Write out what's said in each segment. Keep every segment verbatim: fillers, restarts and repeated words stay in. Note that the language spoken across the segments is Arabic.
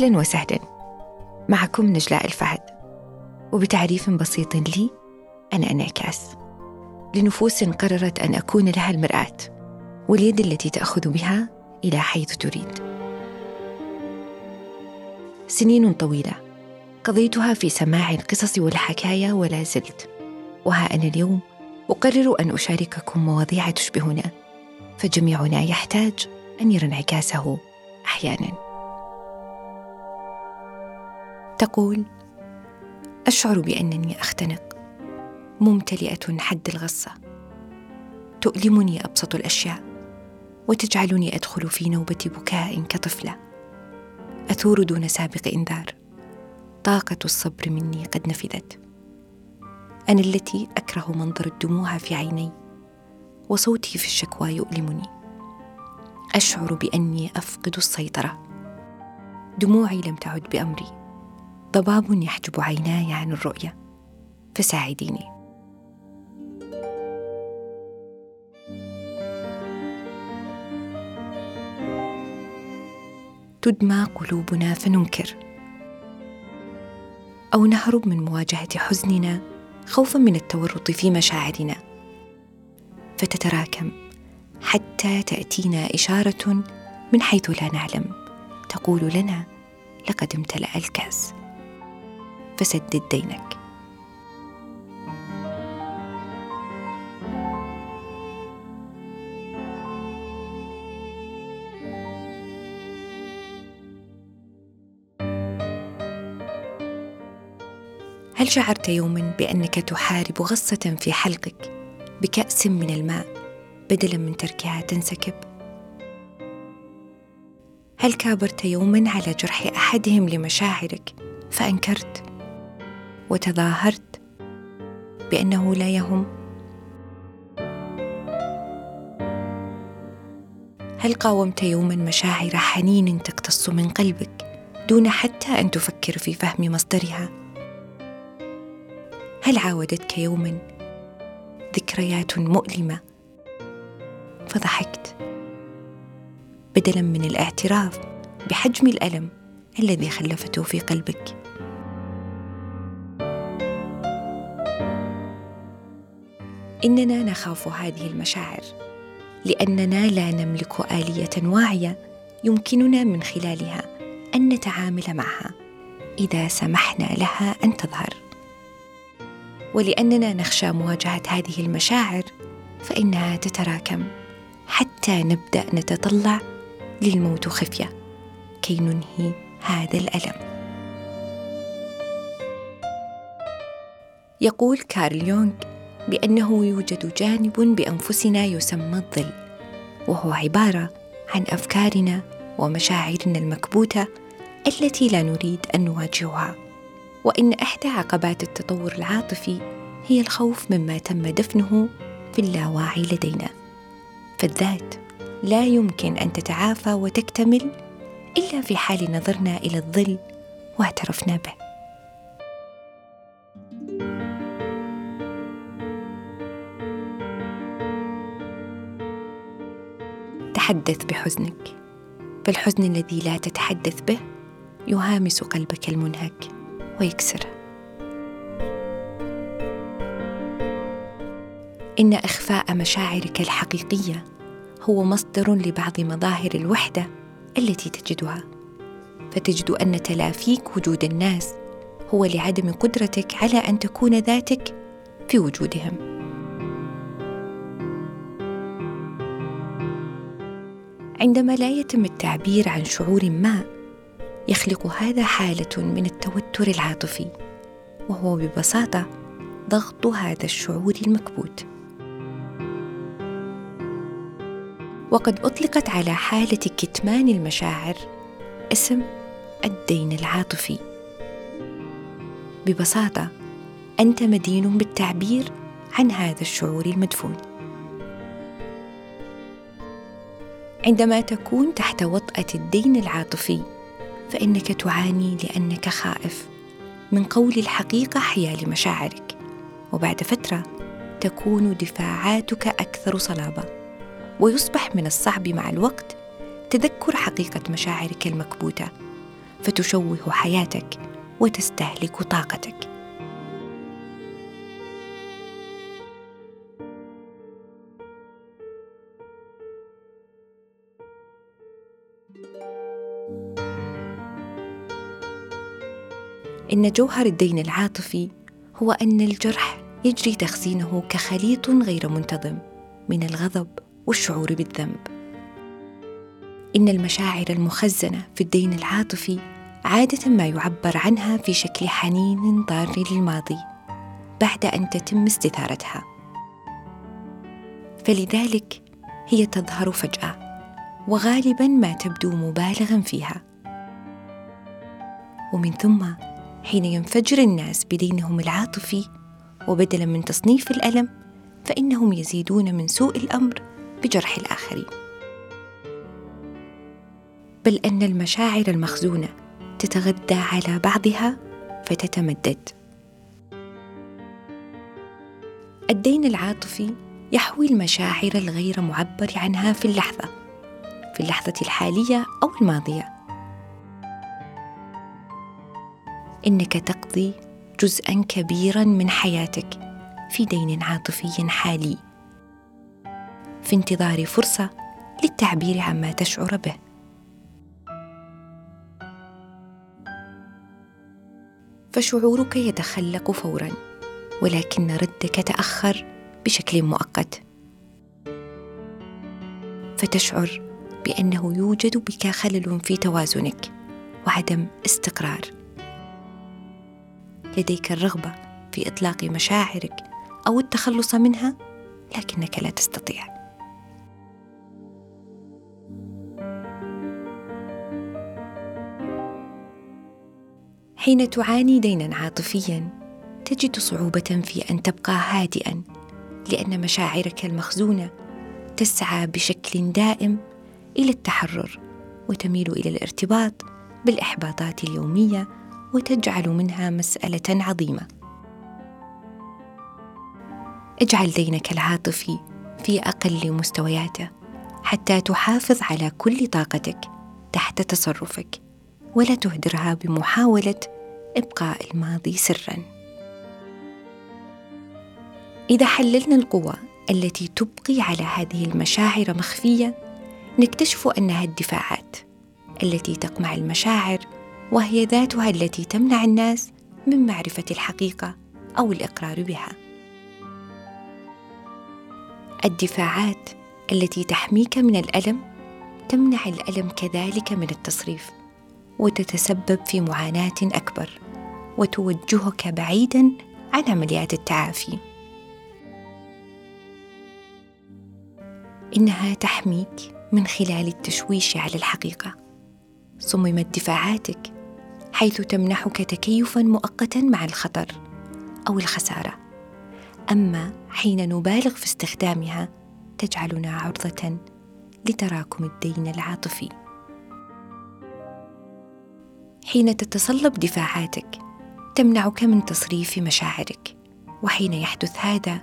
أهلا وسهلا، معكم نجلاء الفهد، وبتعريف بسيط لي أنا أنعكاس لنفوس قررت أن أكون لها المرآة واليد التي تأخذ بها إلى حيث تريد. سنين طويلة قضيتها في سماع القصص والحكاية ولا زلت، وها أنا اليوم أقرر أن أشارككم مواضيع تشبهنا، فجميعنا يحتاج أن يرى انعكاسه أحيانا. تقول: أشعر بأنني أختنق، ممتلئة حد الغصة، تؤلمني أبسط الأشياء وتجعلني أدخل في نوبة بكاء كطفلة، أثور دون سابق إنذار، طاقة الصبر مني قد نفذت. أنا التي أكره منظر الدموع في عيني، وصوتي في الشكوى يؤلمني، أشعر بأني أفقد السيطرة، دموعي لم تعد بأمري، ضباب يحجب عيناي عن الرؤية، فساعديني. تدمى قلوبنا فننكر، أو نهرب من مواجهة حزننا خوفاً من التورط في مشاعرنا، فتتراكم حتى تأتينا إشارة من حيث لا نعلم تقول لنا: لقد امتلأ الكأس، فسدد دينك. هل شعرت يوماً بأنك تحارب غصة في حلقك بكأس من الماء بدلاً من تركها تنسكب؟ هل كابرت يوماً على جرح أحدهم لمشاعرك فأنكرت وتظاهرت بأنه لا يهم؟ هل قاومت يوماً مشاعر حنين تقتص من قلبك دون حتى أن تفكر في فهم مصدرها؟ هل عاودتك يوماً ذكريات مؤلمة فضحكت بدلاً من الاعتراف بحجم الألم الذي خلفته في قلبك؟ إننا نخاف هذه المشاعر لأننا لا نملك آلية واعية يمكننا من خلالها أن نتعامل معها إذا سمحنا لها أن تظهر، ولأننا نخشى مواجهة هذه المشاعر فإنها تتراكم حتى نبدأ نتطلع للموت خفية كي ننهي هذا الألم. يقول كارل يونغ بأنه يوجد جانب بأنفسنا يسمى الظل، وهو عبارة عن أفكارنا ومشاعرنا المكبوتة التي لا نريد أن نواجهها، وإن إحدى عقبات التطور العاطفي هي الخوف مما تم دفنه في اللاوعي لدينا، فالذات لا يمكن أن تتعافى وتكتمل إلا في حال نظرنا إلى الظل واعترفنا به. تحدث بحزنك، فالحزن الذي لا تتحدث به يهامس قلبك المنهك ويكسره. إن إخفاء مشاعرك الحقيقية هو مصدر لبعض مظاهر الوحدة التي تجدها، فتجد أن تلافيك وجود الناس هو لعدم قدرتك على أن تكون ذاتك في وجودهم. عندما لا يتم التعبير عن شعور ما، يخلق هذا حالة من التوتر العاطفي، وهو ببساطة ضغط هذا الشعور المكبوت. وقد أطلقت على حالة كتمان المشاعر اسم الدين العاطفي. ببساطة أنت مدين بالتعبير عن هذا الشعور المدفون. عندما تكون تحت وطأة الدين العاطفي فإنك تعاني لأنك خائف من قول الحقيقة حيال مشاعرك، وبعد فترة تكون دفاعاتك أكثر صلابة، ويصبح من الصعب مع الوقت تذكر حقيقة مشاعرك المكبوتة، فتشوه حياتك وتستهلك طاقتك. إن جوهر الدين العاطفي هو أن الجرح يجري تخزينه كخليط غير منتظم من الغضب والشعور بالذنب. إن المشاعر المخزنة في الدين العاطفي عادة ما يعبر عنها في شكل حنين ضار للماضي بعد أن تتم استثارتها، فلذلك هي تظهر فجأة وغالباً ما تبدو مبالغاً فيها، ومن ثم حين ينفجر الناس بدينهم العاطفي وبدلاً من تصنيف الألم فإنهم يزيدون من سوء الأمر بجرح الآخرين. بل أن المشاعر المخزونة تتغذى على بعضها فتتمدد. الدين العاطفي يحوي المشاعر الغير معبر عنها في اللحظة في اللحظة الحالية أو الماضية. إنك تقضي جزءاً كبيراً من حياتك في دين عاطفي حالي في انتظار فرصة للتعبير عما تشعر به. فشعورك يتخلق فوراً، ولكن ردك تأخر بشكل مؤقت، فتشعر بأنه يوجد بك خلل في توازنك وعدم استقرار. لديك الرغبة في إطلاق مشاعرك أو التخلص منها، لكنك لا تستطيع. حين تعاني ديناً عاطفياً تجد صعوبة في أن تبقى هادئاً، لأن مشاعرك المخزونة تسعى بشكل دائم إلى التحرر وتميل إلى الارتباط بالإحباطات اليومية وتجعل منها مسألة عظيمة. اجعل دينك العاطفي في أقل مستوياته حتى تحافظ على كل طاقتك تحت تصرفك، ولا تهدرها بمحاولة إبقاء الماضي سراً. إذا حللنا القوى التي تبقي على هذه المشاعر مخفية نكتشف أنها الدفاعات التي تقمع المشاعر، وهي ذاتها التي تمنع الناس من معرفة الحقيقة أو الإقرار بها. الدفاعات التي تحميك من الألم تمنع الألم كذلك من التصريف، وتتسبب في معاناة أكبر، وتوجهك بعيداً عن عمليات التعافي. إنها تحميك من خلال التشويش على الحقيقة. صممت دفاعاتك حيث تمنحك تكيفاً مؤقتاً مع الخطر أو الخسارة، أما حين نبالغ في استخدامها تجعلنا عرضة لتراكم الدين العاطفي. حين تتصلب دفاعاتك تمنعك من تصريف مشاعرك، وحين يحدث هذا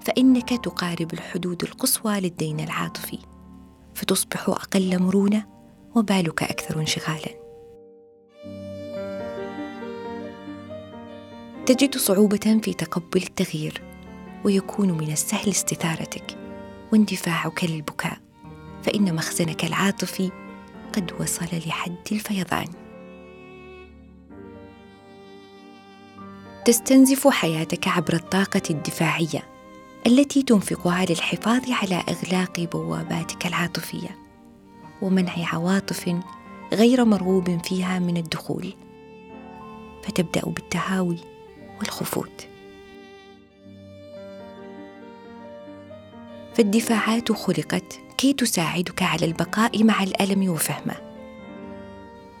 فإنك تقارب الحدود القصوى للدين العاطفي، فتصبح أقل مرونة وبالك أكثر انشغالاً. تجد صعوبة في تقبل التغيير، ويكون من السهل استثارتك واندفاعك للبكاء، فإن مخزنك العاطفي قد وصل لحد الفيضان. تستنزف حياتك عبر الطاقة الدفاعية التي تنفقها للحفاظ على إغلاق بواباتك العاطفية ومنع عواطف غير مرغوب فيها من الدخول، فتبدأ بالتهاوي والخفوت. فالدفاعات خلقت كي تساعدك على البقاء مع الألم وفهمه،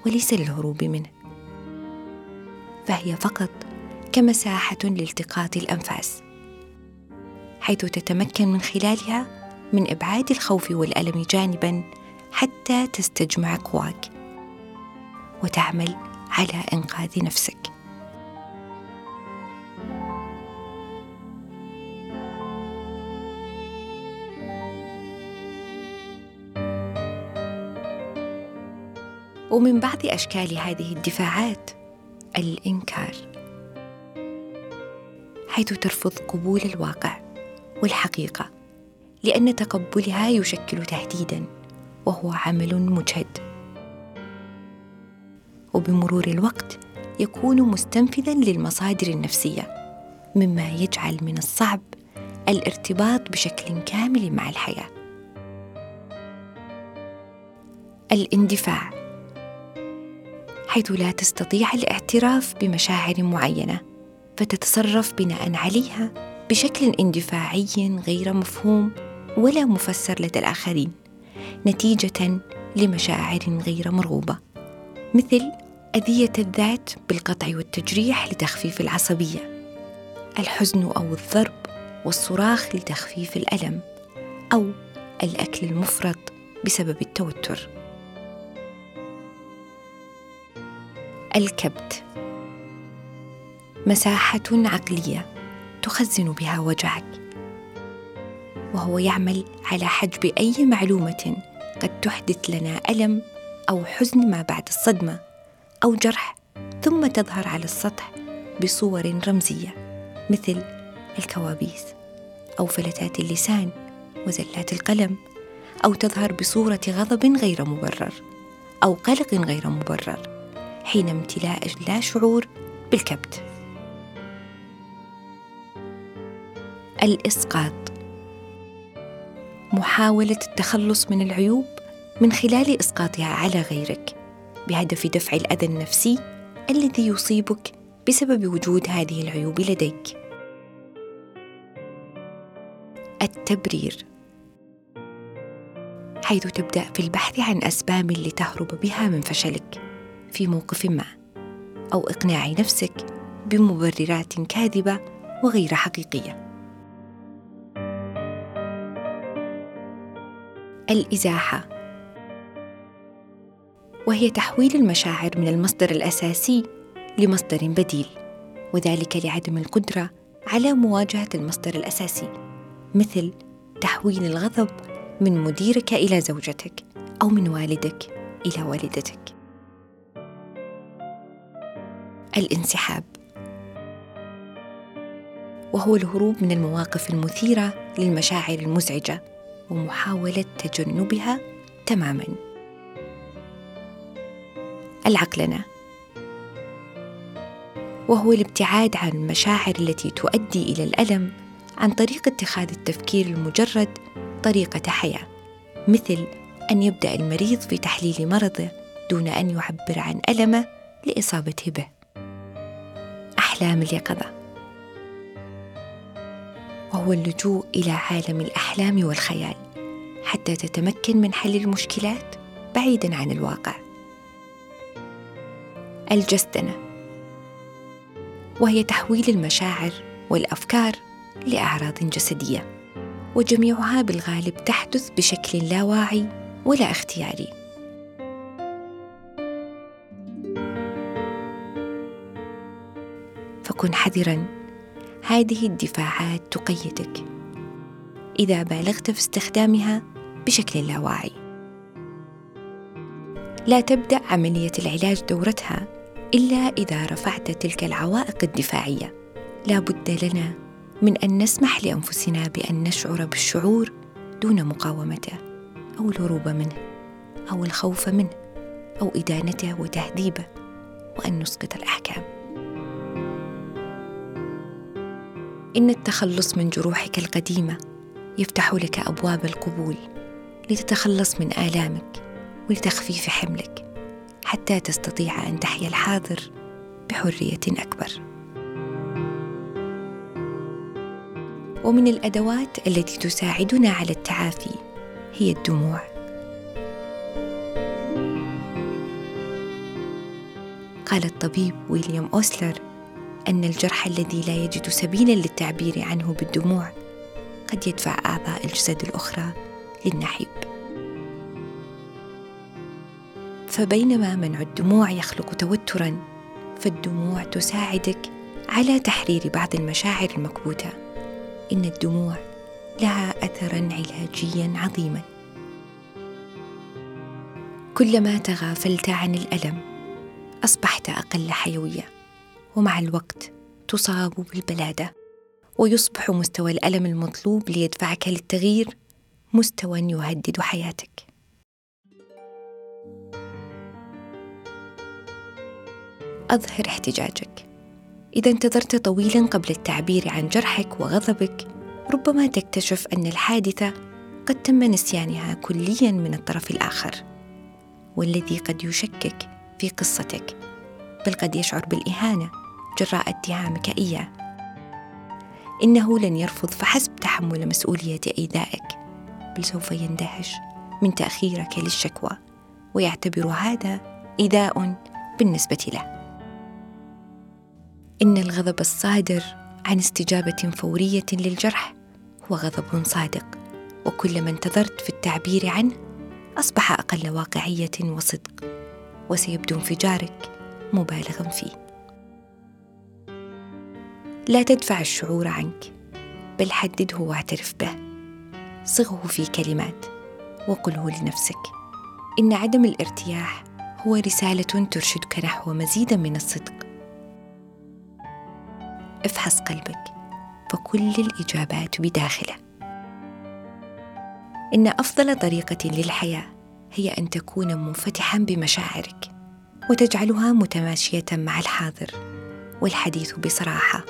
وليس للهروب منه، فهي فقط كمساحة لالتقاط الأنفاس، حيث تتمكن من خلالها من إبعاد الخوف والألم جانباً حتى تستجمع قواك وتعمل على إنقاذ نفسك. ومن بعض أشكال هذه الدفاعات الإنكار، حيث ترفض قبول الواقع والحقيقة لأن تقبلها يشكل تهديداً وهو عمل مجهد، وبمرور الوقت يكون مستنفذاً للمصادر النفسية، مما يجعل من الصعب الارتباط بشكل كامل مع الحياة. الاندفاع، حيث لا تستطيع الاعتراف بمشاعر معينة فتتصرف بناء عليها بشكل اندفاعي غير مفهوم ولا مفسر لدى الآخرين، نتيجة لمشاعر غير مرغوبة، مثل أذية الذات بالقطع والتجريح لتخفيف العصبية، الحزن أو الضرب والصراخ لتخفيف الألم، أو الأكل المفرط بسبب التوتر. الكبت، مساحة عقلية تخزن بها وجعك، وهو يعمل على حجب أي معلومة قد تحدث لنا ألم أو حزن ما بعد الصدمة أو جرح، ثم تظهر على السطح بصور رمزية مثل الكوابيس أو فلتات اللسان وزلات القلم، أو تظهر بصورة غضب غير مبرر أو قلق غير مبرر حين امتلاء لا شعور بالكبت. الإسقاط، محاولة التخلص من العيوب من خلال إسقاطها على غيرك بهدف دفع الأذى النفسي الذي يصيبك بسبب وجود هذه العيوب لديك. التبرير، حيث تبدأ في البحث عن أسباب لتهرب بها من فشلك في موقف ما، أو إقناع نفسك بمبررات كاذبة وغير حقيقية. الإزاحة، وهي تحويل المشاعر من المصدر الأساسي لمصدر بديل، وذلك لعدم القدرة على مواجهة المصدر الأساسي، مثل تحويل الغضب من مديرك إلى زوجتك، أو من والدك إلى والدتك. الانسحاب، وهو الهروب من المواقف المثيرة للمشاعر المزعجة ومحاولة تجنبها تماماً. العقلنة، وهو الابتعاد عن المشاعر التي تؤدي إلى الألم عن طريق اتخاذ التفكير المجرد طريقة حياة، مثل أن يبدأ المريض في تحليل مرضه دون أن يعبر عن ألمه لإصابته به. أحلام اليقظة، وهو اللجوء إلى عالم الأحلام والخيال حتى تتمكن من حل المشكلات بعيداً عن الواقع. الجسدنة، وهي تحويل المشاعر والأفكار لأعراض جسدية، وجميعها بالغالب تحدث بشكل لا واعي ولا اختياري. فكن حذراً، هذه الدفاعات تقيدك إذا بالغت في استخدامها بشكل لا واعي. لا تبدأ عملية العلاج دورتها إلا إذا رفعت تلك العوائق الدفاعية. لا بد لنا من أن نسمح لأنفسنا بأن نشعر بالشعور دون مقاومته أو الهروب منه أو الخوف منه أو إدانته وتهذيبه، وأن نسقط الأحكام. إن التخلص من جروحك القديمة يفتح لك أبواب القبول لتتخلص من آلامك ولتخفيف حملك، حتى تستطيع أن تحيا الحاضر بحرية أكبر. ومن الأدوات التي تساعدنا على التعافي هي الدموع. قال الطبيب ويليام أوسلر أن الجرح الذي لا يجد سبيلاً للتعبير عنه بالدموع قد يدفع أعضاء الجسد الأخرى للنحيب. فبينما منع الدموع يخلق توتراً، فالدموع تساعدك على تحرير بعض المشاعر المكبوتة. إن الدموع لها أثراً علاجياً عظيماً، كلما تغافلت عن الألم أصبحت أقل حيوية، ومع الوقت تصاب بالبلادة، ويصبح مستوى الألم المطلوب ليدفعك للتغيير مستوى يهدد حياتك. أظهر احتجاجك. إذا انتظرت طويلاً قبل التعبير عن جرحك وغضبك، ربما تكتشف أن الحادثة قد تم نسيانها كلياً من الطرف الآخر، والذي قد يشكك في قصتك، بل قد يشعر بالإهانة جراء اتهامك إياه. إنه لن يرفض فحسب تحمل مسؤولية إيذائك، بل سوف يندهش من تأخيرك للشكوى، ويعتبر هذا إيذاء بالنسبة له. إن الغضب الصادر عن استجابة فورية للجرح هو غضب صادق، وكلما انتظرت في التعبير عنه أصبح أقل واقعية وصدق، وسيبدو انفجارك مبالغا فيه. لا تدفع الشعور عنك، بل حدده واعترف به، صغه في كلمات وقله لنفسك. إن عدم الارتياح هو رسالة ترشدك نحو مزيد من الصدق. افحص قلبك، فكل الإجابات بداخله. إن أفضل طريقة للحياة هي أن تكون منفتحاً بمشاعرك، وتجعلها متماشية مع الحاضر، والحديث بصراحة،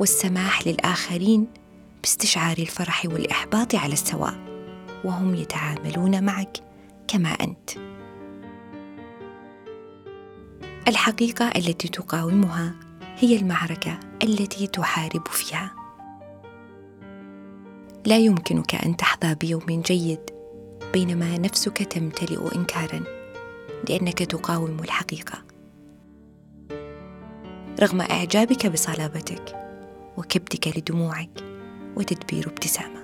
والسماح للآخرين باستشعار الفرح والإحباط على السواء، وهم يتعاملون معك كما أنت. الحقيقة التي تقاومها هي المعركة التي تحارب فيها. لا يمكنك أن تحظى بيوم جيد بينما نفسك تمتلئ إنكاراً، لأنك تقاوم الحقيقة. رغم إعجابك بصلابتك، وكبتك لدموعك، وتدبير ابتسامة،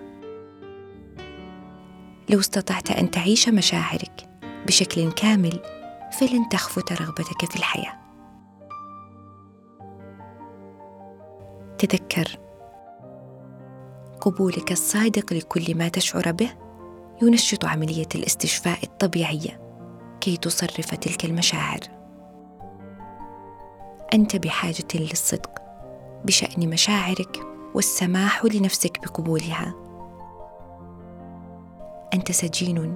لو استطعت أن تعيش مشاعرك بشكل كامل، فلن تخفت رغبتك في الحياة. تذكر، قبولك الصادق لكل ما تشعر به ينشط عملية الاستشفاء الطبيعية كي تصرف تلك المشاعر. أنت بحاجة للصدق بشأن مشاعرك والسماح لنفسك بقبولها. أنت سجين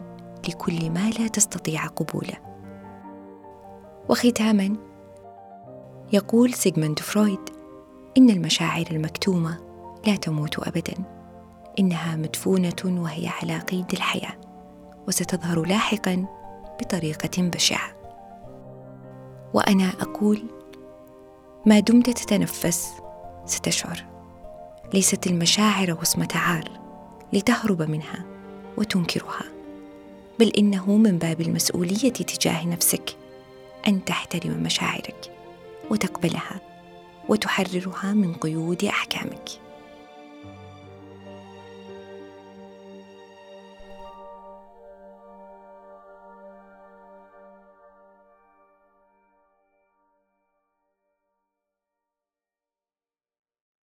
لكل ما لا تستطيع قبوله. وختاماً، يقول سيجموند فرويد: إن المشاعر المكتومة لا تموت أبداً، إنها مدفونة وهي على قيد الحياة، وستظهر لاحقاً بطريقة بشعة. وأنا أقول: ما دمت تتنفس ستشعر. ليست المشاعر وصمة عار لتهرب منها وتنكرها، بل إنه من باب المسؤولية تجاه نفسك أن تحترم مشاعرك، وتقبلها، وتحررها من قيود أحكامك.